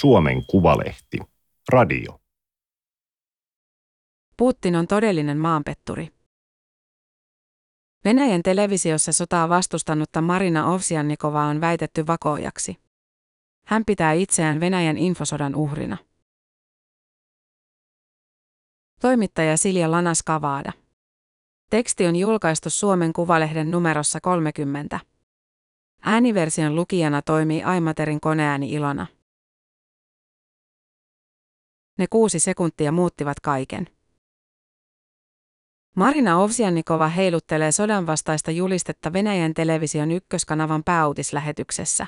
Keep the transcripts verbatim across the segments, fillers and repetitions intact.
Suomen Kuvalehti. Radio. Putin on todellinen maanpetturi. Venäjän televisiossa sotaa vastustanutta Marina Ovsjannikovaa on väitetty vakoojaksi. Hän pitää itseään Venäjän infosodan uhrina. Toimittaja Silja Lanas-Kavaada. Teksti on julkaistu Suomen Kuvalehden numerossa kolmekymmentä. Ääniversion lukijana toimii Aimaterin koneääni Ilona. Ne kuusi sekuntia muuttivat kaiken. Marina Ovsjannikova heiluttelee sodanvastaista julistetta Venäjän television ykköskanavan pääuutislähetyksessä.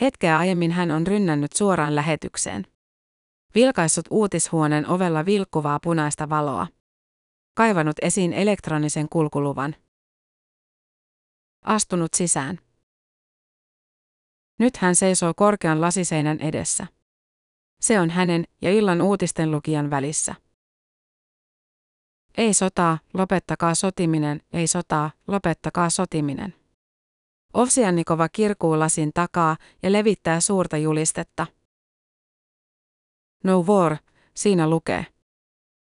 Hetkeä aiemmin hän on rynnännyt suoraan lähetykseen. Vilkaissut uutishuoneen ovella vilkkuvaa punaista valoa. Kaivanut esiin elektronisen kulkuluvan. Astunut sisään. Nyt hän seisoo korkean lasiseinän edessä. Se on hänen ja illan uutisten lukijan välissä. Ei sotaa, lopettakaa sotiminen, ei sotaa, lopettakaa sotiminen. Ovsjannikova kirkuu lasin takaa ja levittää suurta julistetta. No war, siinä lukee.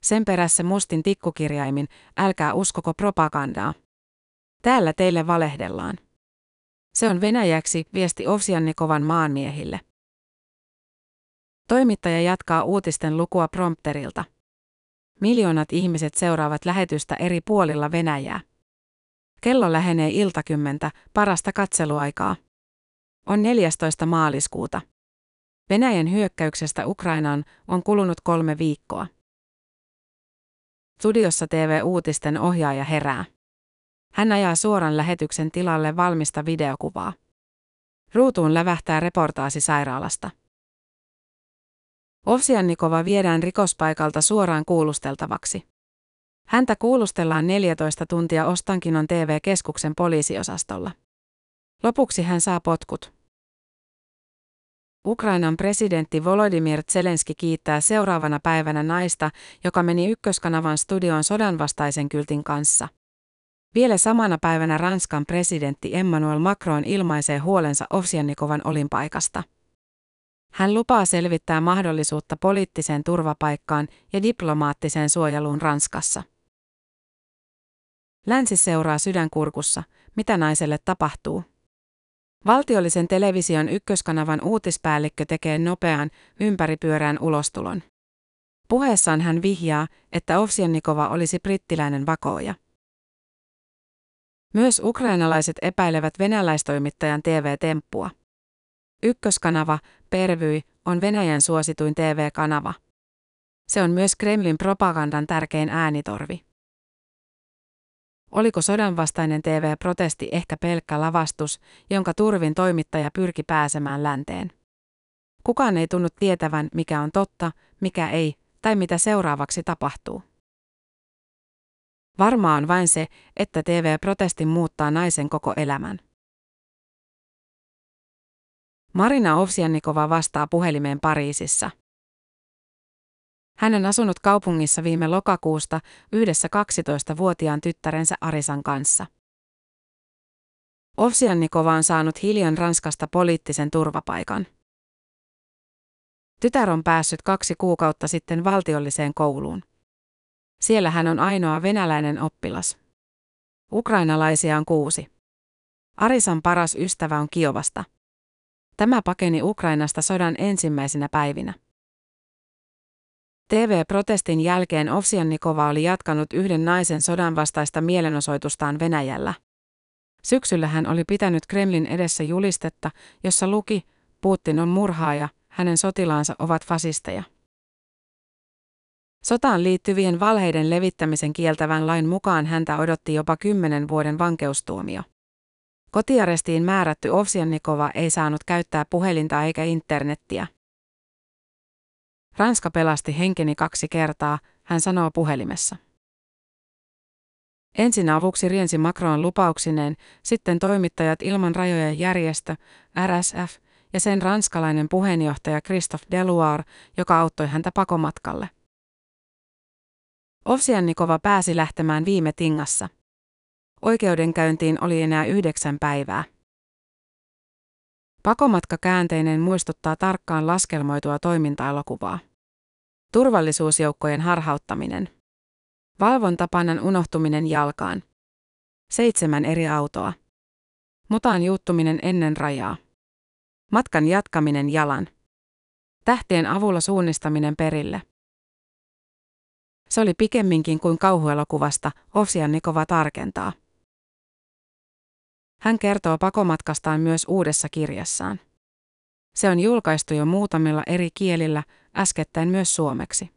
Sen perässä mustin tikkukirjaimin, älkää uskoko propagandaa. Täällä teille valehdellaan. Se on venäjäksi viesti Ovsjannikovan maanmiehille. Toimittaja jatkaa uutisten lukua prompterilta. Miljoonat ihmiset seuraavat lähetystä eri puolilla Venäjää. Kello lähenee iltakymmentä, parasta katseluaikaa. On neljästoista maaliskuuta. Venäjän hyökkäyksestä Ukrainaan on kulunut kolme viikkoa. Studiossa T V-uutisten ohjaaja herää. Hän ajaa suoran lähetyksen tilalle valmista videokuvaa. Ruutuun lävähtää reportaasi sairaalasta. Ovsjannikova viedään rikospaikalta suoraan kuulusteltavaksi. Häntä kuulustellaan neljätoista tuntia Ostankinon T V-keskuksen poliisiosastolla. Lopuksi hän saa potkut. Ukrainan presidentti Volodymyr Zelenski kiittää seuraavana päivänä naista, joka meni ykköskanavan studioon sodanvastaisen kyltin kanssa. Vielä samana päivänä Ranskan presidentti Emmanuel Macron ilmaisee huolensa Ovsjannikovan olinpaikasta. Hän lupaa selvittää mahdollisuutta poliittiseen turvapaikkaan ja diplomaattiseen suojeluun Ranskassa. Länsi seuraa sydänkurkussa, mitä naiselle tapahtuu. Valtiollisen television ykköskanavan uutispäällikkö tekee nopean, ympäripyöreän ulostulon. Puheessaan hän vihjaa, että Ovsjannikova olisi brittiläinen vakooja. Myös ukrainalaiset epäilevät venäläistoimittajan T V-temppua. Ykköskanava, Pervyi, on Venäjän suosituin T V-kanava. Se on myös Kremlin propagandan tärkein äänitorvi. Oliko sodanvastainen T V-protesti ehkä pelkkä lavastus, jonka turvin toimittaja pyrki pääsemään länteen? Kukaan ei tunnu tietävän, mikä on totta, mikä ei, tai mitä seuraavaksi tapahtuu. Varmaa on vain se, että T V-protesti muuttaa naisen koko elämän. Marina Ovsjannikova vastaa puhelimeen Pariisissa. Hän on asunut kaupungissa viime lokakuusta yhdessä kaksitoistavuotiaan tyttärensä Arisan kanssa. Ovsjannikova on saanut hiljan Ranskasta poliittisen turvapaikan. Tytär on päässyt kaksi kuukautta sitten valtiolliseen kouluun. Siellä hän on ainoa venäläinen oppilas. Ukrainalaisia on kuusi. Arisan paras ystävä on Kiovasta. Tämä pakeni Ukrainasta sodan ensimmäisinä päivinä. T V-protestin jälkeen Ovsjannikova oli jatkanut yhden naisen sodanvastaista mielenosoitustaan Venäjällä. Syksyllä hän oli pitänyt Kremlin edessä julistetta, jossa luki, Putin on murhaaja, hänen sotilaansa ovat fasisteja. Sotaan liittyvien valheiden levittämisen kieltävän lain mukaan häntä odotti jopa kymmenen vuoden vankeustuomio. Kotiarestiin määrätty Ovsjannikova ei saanut käyttää puhelinta eikä internettiä. Ranska pelasti henkeni kaksi kertaa, hän sanoo puhelimessa. Ensin avuksi riensi Macron lupauksineen, sitten toimittajat ilman rajojen järjestö, R S F, ja sen ranskalainen puheenjohtaja Christophe Deloire, joka auttoi häntä pakomatkalle. Ovsjannikova pääsi lähtemään viime tingassa. Oikeudenkäyntiin oli enää yhdeksän päivää. Pakomatka käänteinen muistuttaa tarkkaan laskelmoitua toiminta-elokuvaa. Turvallisuusjoukkojen harhauttaminen. Valvontapannan unohtuminen jalkaan. Seitsemän eri autoa. Mutaan juuttuminen ennen rajaa. Matkan jatkaminen jalan. Tähtien avulla suunnistaminen perille. Se oli pikemminkin kuin kauhuelokuvasta, Ovsjannikova tarkentaa. Hän kertoo pakomatkastaan myös uudessa kirjassaan. Se on julkaistu jo muutamilla eri kielillä, äskettäin myös suomeksi.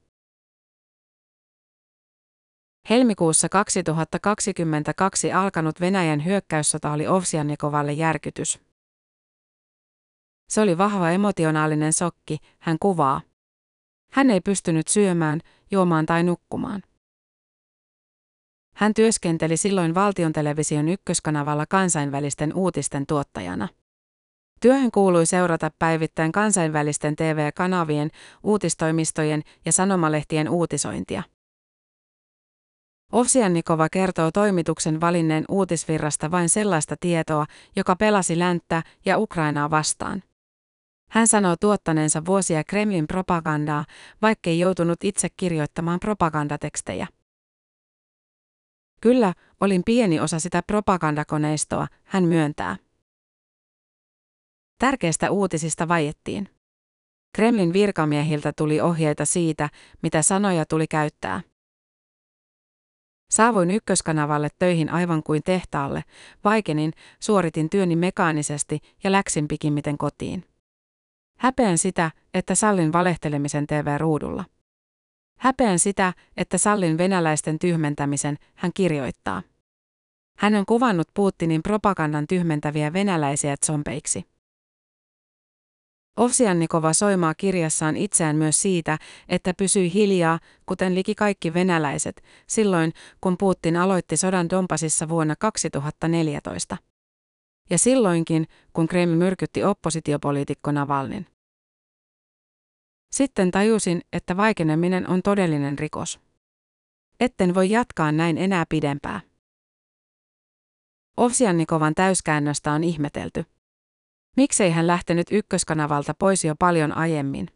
Helmikuussa kaksituhattakaksikymmentäkaksi alkanut Venäjän hyökkäyssota oli Ovsjannikovalle järkytys. Se oli vahva emotionaalinen sokki, hän kuvaa. Hän ei pystynyt syömään, juomaan tai nukkumaan. Hän työskenteli silloin Valtion television ykköskanavalla kansainvälisten uutisten tuottajana. Työhön kuului seurata päivittäin kansainvälisten T V-kanavien, uutistoimistojen ja sanomalehtien uutisointia. Ovsjannikova kertoo toimituksen valinneen uutisvirrasta vain sellaista tietoa, joka pelasi länttä ja Ukrainaa vastaan. Hän sanoo tuottaneensa vuosia Kremlin propagandaa, vaikkei joutunut itse kirjoittamaan propagandatekstejä. Kyllä, olin pieni osa sitä propagandakoneistoa, hän myöntää. Tärkeistä uutisista vaiettiin. Kremlin virkamiehiltä tuli ohjeita siitä, mitä sanoja tuli käyttää. Saavuin ykköskanavalle töihin aivan kuin tehtaalle, vaikenin, suoritin työni mekaanisesti ja läksin pikimmiten kotiin. Häpeän sitä, että sallin valehtelemisen T V-ruudulla. Häpeän sitä, että sallin venäläisten tyhmentämisen, hän kirjoittaa. Hän on kuvannut Putinin propagandan tyhmentäviä venäläisiä zombeiksi. Ovsjannikova soimaa kirjassaan itseään myös siitä, että pysyi hiljaa, kuten liki kaikki venäläiset, silloin kun Putin aloitti sodan Donbasissa vuonna kaksituhattaneljätoista. Ja silloinkin, kun Kreml myrkytti oppositiopoliitikko Navalnin. Sitten tajusin, että vaikeneminen on todellinen rikos. Etten voi jatkaa näin enää pidempään. Ovsjannikovan täyskäännöstä on ihmetelty. Miksei hän lähtenyt ykköskanavalta pois jo paljon aiemmin?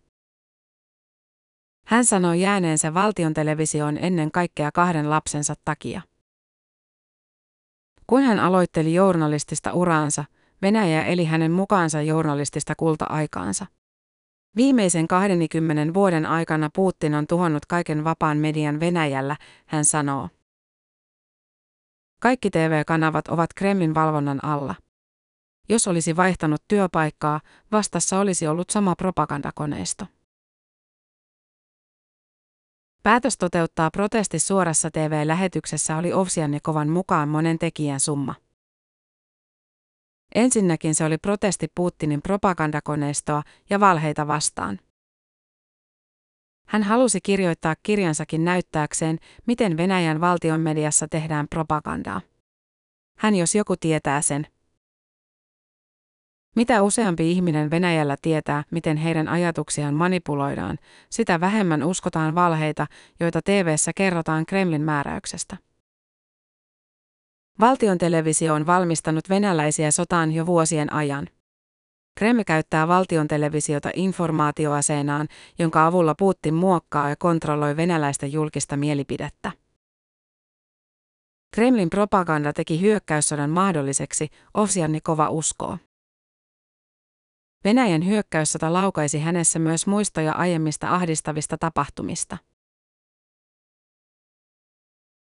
Hän sanoi jääneensä Valtion televisioon ennen kaikkea kahden lapsensa takia. Kun hän aloitteli journalistista uraansa, Venäjä eli hänen mukaansa journalistista kulta-aikaansa. Viimeisen kahdenkymmenen vuoden aikana Putin on tuhonnut kaiken vapaan median Venäjällä, hän sanoo. Kaikki T V-kanavat ovat Kremlin valvonnan alla. Jos olisi vaihtanut työpaikkaa, vastassa olisi ollut sama propagandakoneisto. Päätös toteuttaa protesti suorassa T V-lähetyksessä oli Ovsjannikovan mukaan monen tekijän summa. Ensinnäkin se oli protesti Putinin propagandakoneistoa ja valheita vastaan. Hän halusi kirjoittaa kirjansakin näyttääkseen, miten Venäjän valtion mediassa tehdään propagandaa. Hän jos joku tietää sen. Mitä useampi ihminen Venäjällä tietää, miten heidän ajatuksiaan manipuloidaan, sitä vähemmän uskotaan valheita, joita T V:ssä kerrotaan Kremlin määräyksestä. Valtion televisio on valmistanut venäläisiä sotaan jo vuosien ajan. Kreml käyttää valtion televisiota informaatioaseenaan, jonka avulla Putin muokkaa ja kontrolloi venäläistä julkista mielipidettä. Kremlin propaganda teki hyökkäyssodan mahdolliseksi, Ovsjannikova uskoo. Venäjän hyökkäyssota laukaisi hänessä myös muistoja aiemmista ahdistavista tapahtumista.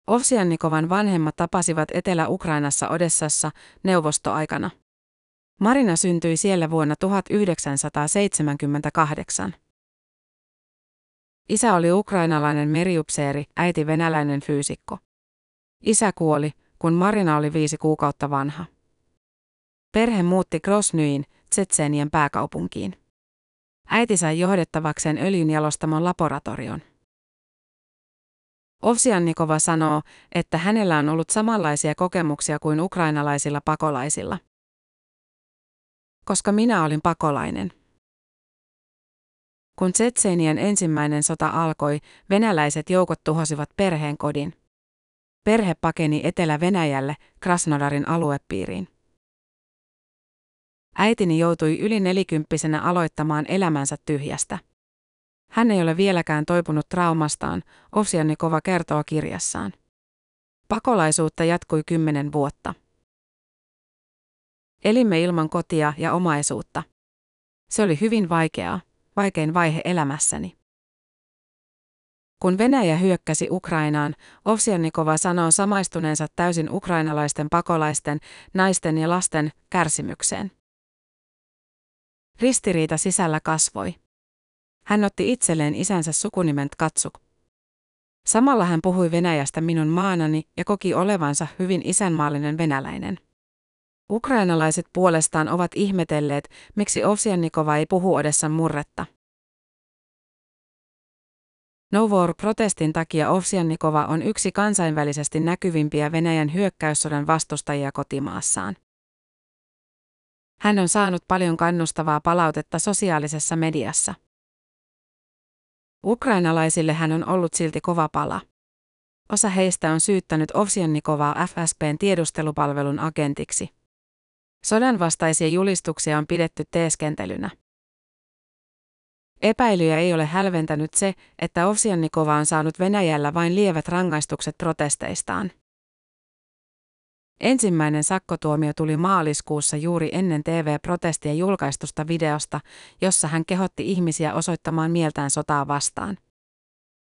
Ovsjannikovan vanhemmat tapasivat Etelä-Ukrainassa Odessassa neuvostoaikana. Marina syntyi siellä vuonna tuhatyhdeksänsataaseitsemänkymmentäkahdeksan. Isä oli ukrainalainen meriupseeri, äiti venäläinen fyysikko. Isä kuoli, kun Marina oli viisi kuukautta vanha. Perhe muutti Grosnyin, Tsetsenien pääkaupunkiin. Äiti sai johdettavakseen öljynjalostamon laboratorion. Ovsjannikova sanoo, että hänellä on ollut samanlaisia kokemuksia kuin ukrainalaisilla pakolaisilla. Koska minä olin pakolainen. Kun Tsetsenien ensimmäinen sota alkoi, venäläiset joukot tuhosivat perheen kodin. Perhe pakeni Etelä-Venäjälle, Krasnodarin aluepiiriin. Äitini joutui yli nelikymppisenä aloittamaan elämänsä tyhjästä. Hän ei ole vieläkään toipunut traumastaan, Ovsjannikova kertoo kirjassaan. Pakolaisuutta jatkui kymmenen vuotta. Elimme ilman kotia ja omaisuutta. Se oli hyvin vaikeaa, vaikein vaihe elämässäni. Kun Venäjä hyökkäsi Ukrainaan, Ovsjannikova sanoo samaistuneensa täysin ukrainalaisten pakolaisten, naisten ja lasten kärsimykseen. Ristiriita sisällä kasvoi. Hän otti itselleen isänsä sukunimen Katsuk. Samalla hän puhui Venäjästä minun maanani ja koki olevansa hyvin isänmaallinen venäläinen. Ukrainalaiset puolestaan ovat ihmetelleet, miksi Ovsjannikova ei puhu Odessan murretta. Novor-protestin takia Ovsjannikova on yksi kansainvälisesti näkyvimpiä Venäjän hyökkäyssodan vastustajia kotimaassaan. Hän on saanut paljon kannustavaa palautetta sosiaalisessa mediassa. Ukrainalaisille hän on ollut silti kova pala. Osa heistä on syyttänyt Ovsjannikovaa F S B:n tiedustelupalvelun agentiksi. Sodanvastaisia julistuksia on pidetty teeskentelynä. Epäilyjä ei ole hälventänyt se, että Ovsjannikova on saanut Venäjällä vain lievät rangaistukset protesteistaan. Ensimmäinen sakkotuomio tuli maaliskuussa juuri ennen T V-protestien julkaistusta videosta, jossa hän kehotti ihmisiä osoittamaan mieltään sotaa vastaan.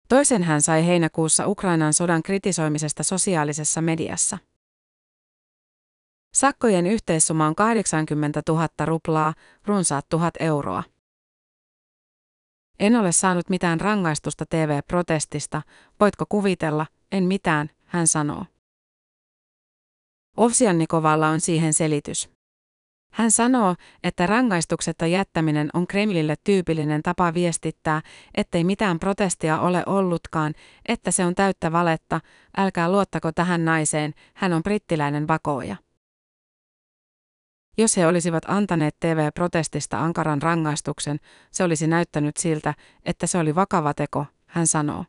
Toisen hän sai heinäkuussa Ukrainan sodan kritisoimisesta sosiaalisessa mediassa. Sakkojen yhteissumma on kahdeksankymmentätuhatta ruplaa, runsaat tuhat euroa. En ole saanut mitään rangaistusta T V-protestista, voitko kuvitella, en mitään, hän sanoo. Ovsjannikovalla on siihen selitys. Hän sanoo, että rangaistuksetta jättäminen on Kremlille tyypillinen tapa viestittää, ettei mitään protestia ole ollutkaan, että se on täyttä valetta, älkää luottako tähän naiseen, hän on brittiläinen vakooja. Jos he olisivat antaneet T V-protestista ankaran rangaistuksen, se olisi näyttänyt siltä, että se oli vakava teko, hän sanoo.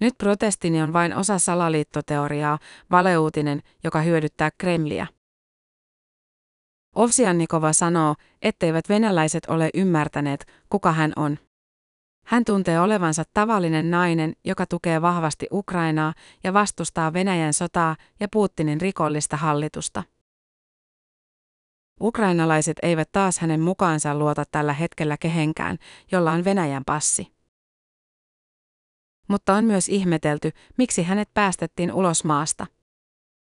Nyt protestini on vain osa salaliittoteoriaa, valeuutinen, joka hyödyttää Kremliä. Ovsjannikova sanoo, etteivät venäläiset ole ymmärtäneet, kuka hän on. Hän tuntee olevansa tavallinen nainen, joka tukee vahvasti Ukrainaa ja vastustaa Venäjän sotaa ja Putinin rikollista hallitusta. Ukrainalaiset eivät taas hänen mukaansa luota tällä hetkellä kehenkään, jolla on Venäjän passi. Mutta on myös ihmetelty, miksi hänet päästettiin ulos maasta.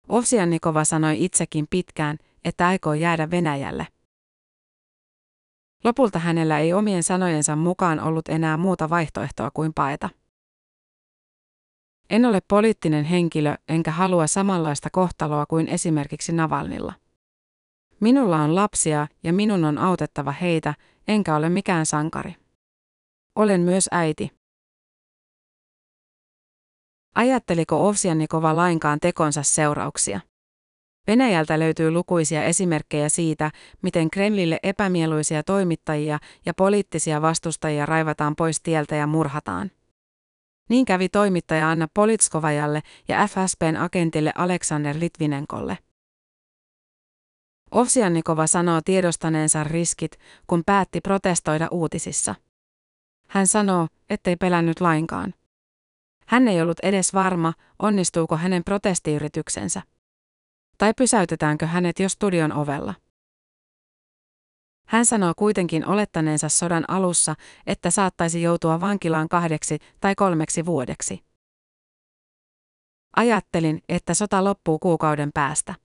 Ovsjannikova sanoi itsekin pitkään, että aikoo jäädä Venäjälle. Lopulta hänellä ei omien sanojensa mukaan ollut enää muuta vaihtoehtoa kuin paeta. En ole poliittinen henkilö, enkä halua samanlaista kohtaloa kuin esimerkiksi Navalnilla. Minulla on lapsia ja minun on autettava heitä, enkä ole mikään sankari. Olen myös äiti. Ajatteliko Ovsjannikova lainkaan tekonsa seurauksia? Venäjältä löytyy lukuisia esimerkkejä siitä, miten Kremlille epämieluisia toimittajia ja poliittisia vastustajia raivataan pois tieltä ja murhataan. Niin kävi toimittaja Anna Politskovajalle ja F S B:n agentille Aleksander Litvinenkolle. Ovsjannikova sanoo tiedostaneensa riskit, kun päätti protestoida uutisissa. Hän sanoo, ettei pelännyt lainkaan. Hän ei ollut edes varma, onnistuuko hänen protestiyrityksensä. Tai pysäytetäänkö hänet jo studion ovella. Hän sanoo kuitenkin olettaneensa sodan alussa, että saattaisi joutua vankilaan kahdeksi tai kolmeksi vuodeksi. Ajattelin, että sota loppuu kuukauden päästä.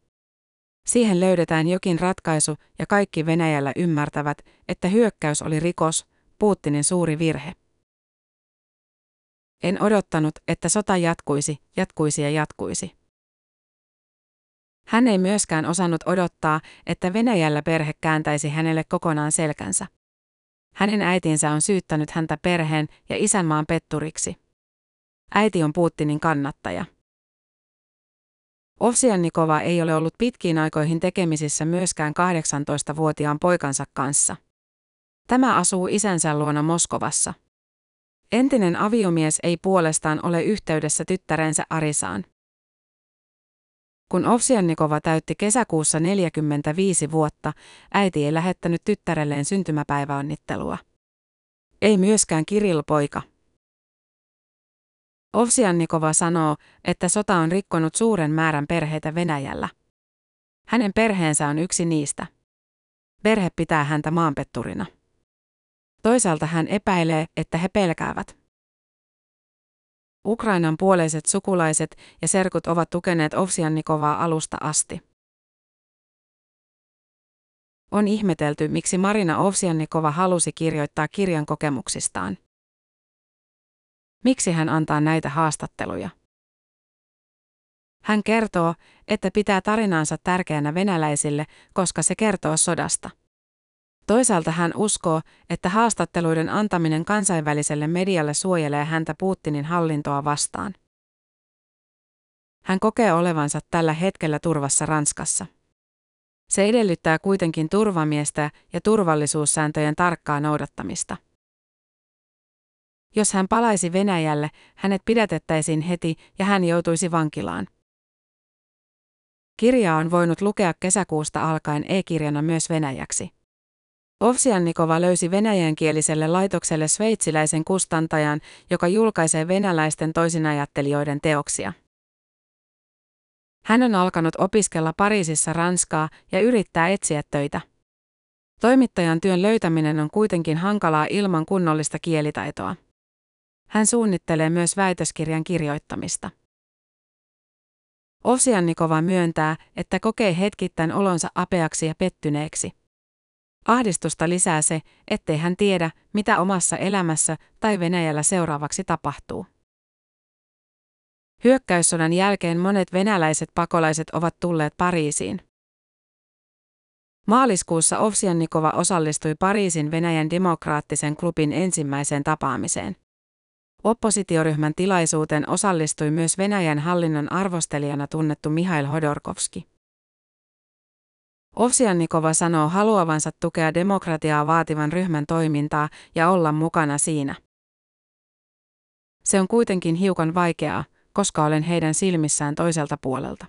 Siihen löydetään jokin ratkaisu ja kaikki Venäjällä ymmärtävät, että hyökkäys oli rikos, Putinin suuri virhe. En odottanut, että sota jatkuisi, jatkuisi ja jatkuisi. Hän ei myöskään osannut odottaa, että Venäjällä perhe kääntäisi hänelle kokonaan selkänsä. Hänen äitinsä on syyttänyt häntä perheen ja isänmaan petturiksi. Äiti on Putinin kannattaja. Ovsjannikova ei ole ollut pitkiin aikoihin tekemisissä myöskään kahdeksantoistavuotiaan poikansa kanssa. Tämä asuu isänsä luona Moskovassa. Entinen aviomies ei puolestaan ole yhteydessä tyttärensä Arisaan. Kun Ovsjannikova täytti kesäkuussa neljäkymmentäviisi vuotta, äiti ei lähettänyt tyttärelleen syntymäpäiväonnittelua. Ei myöskään Kirill-poika. Ovsjannikova sanoo, että sota on rikkonut suuren määrän perheitä Venäjällä. Hänen perheensä on yksi niistä. Perhe pitää häntä maanpetturina. Toisaalta hän epäilee, että he pelkäävät. Ukrainan puoleiset sukulaiset ja serkut ovat tukeneet Ovsjannikovaa alusta asti. On ihmetelty, miksi Marina Ovsjannikova halusi kirjoittaa kirjan kokemuksistaan. Miksi hän antaa näitä haastatteluja? Hän kertoo, että pitää tarinansa tärkeänä venäläisille, koska se kertoo sodasta. Toisaalta hän uskoo, että haastatteluiden antaminen kansainväliselle medialle suojelee häntä Putinin hallintoa vastaan. Hän kokee olevansa tällä hetkellä turvassa Ranskassa. Se edellyttää kuitenkin turvamiestä ja turvallisuussääntöjen tarkkaa noudattamista. Jos hän palaisi Venäjälle, hänet pidätettäisiin heti ja hän joutuisi vankilaan. Kirjaa on voinut lukea kesäkuusta alkaen e-kirjana myös venäjäksi. Ovsjannikova löysi venäjänkieliselle laitokselle sveitsiläisen kustantajan, joka julkaisee venäläisten toisinajattelijoiden teoksia. Hän on alkanut opiskella Pariisissa ranskaa ja yrittää etsiä töitä. Toimittajan työn löytäminen on kuitenkin hankalaa ilman kunnollista kielitaitoa. Hän suunnittelee myös väitöskirjan kirjoittamista. Ovsjannikova myöntää, että kokee hetkittäin olonsa apeaksi ja pettyneeksi. Ahdistusta lisää se, ettei hän tiedä, mitä omassa elämässä tai Venäjällä seuraavaksi tapahtuu. Hyökkäyssodan jälkeen monet venäläiset pakolaiset ovat tulleet Pariisiin. Maaliskuussa Ovsjannikova osallistui Pariisin Venäjän demokraattisen klubin ensimmäiseen tapaamiseen. Oppositioryhmän tilaisuuteen osallistui myös Venäjän hallinnon arvostelijana tunnettu Mihail Hodorkovski. Ovsjannikova sanoo haluavansa tukea demokratiaa vaativan ryhmän toimintaa ja olla mukana siinä. Se on kuitenkin hiukan vaikeaa, koska olen heidän silmissään toiselta puolelta.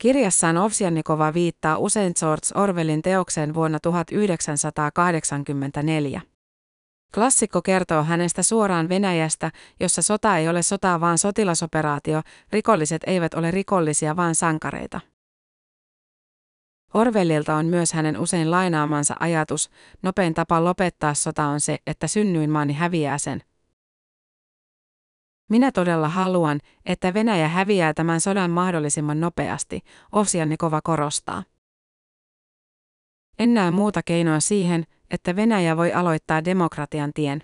Kirjassaan Ovsjannikova viittaa usein George Orwellin teokseen vuonna tuhatyhdeksänsataakahdeksankymmentäneljä. Klassikko kertoo hänestä suoraan Venäjästä, jossa sota ei ole sotaa vaan sotilasoperaatio, rikolliset eivät ole rikollisia vaan sankareita. Orwellilta on myös hänen usein lainaamansa ajatus, nopein tapa lopettaa sota on se, että synnyinmaani häviää sen. Minä todella haluan, että Venäjä häviää tämän sodan mahdollisimman nopeasti, Ovsjannikova korostaa. En näe muuta keinoa siihen, että Venäjä voi aloittaa demokratian tien.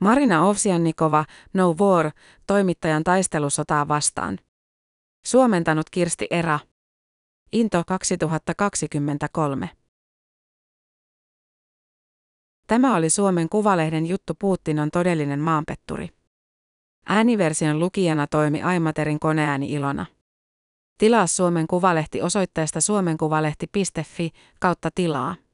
Marina Ovsjannikova, No War, toimittajan taistelusotaa vastaan. Suomentanut Kirsti Era. Into kaksituhattakaksikymmentäkolme. Tämä oli Suomen Kuvalehden juttu Putin on todellinen maanpetturi. Ääniversion lukijana toimi Aimaterin koneääni Ilona. Tilaa Suomen Kuvalehti osoitteesta suomenkuvalehti piste fi kautta tilaa.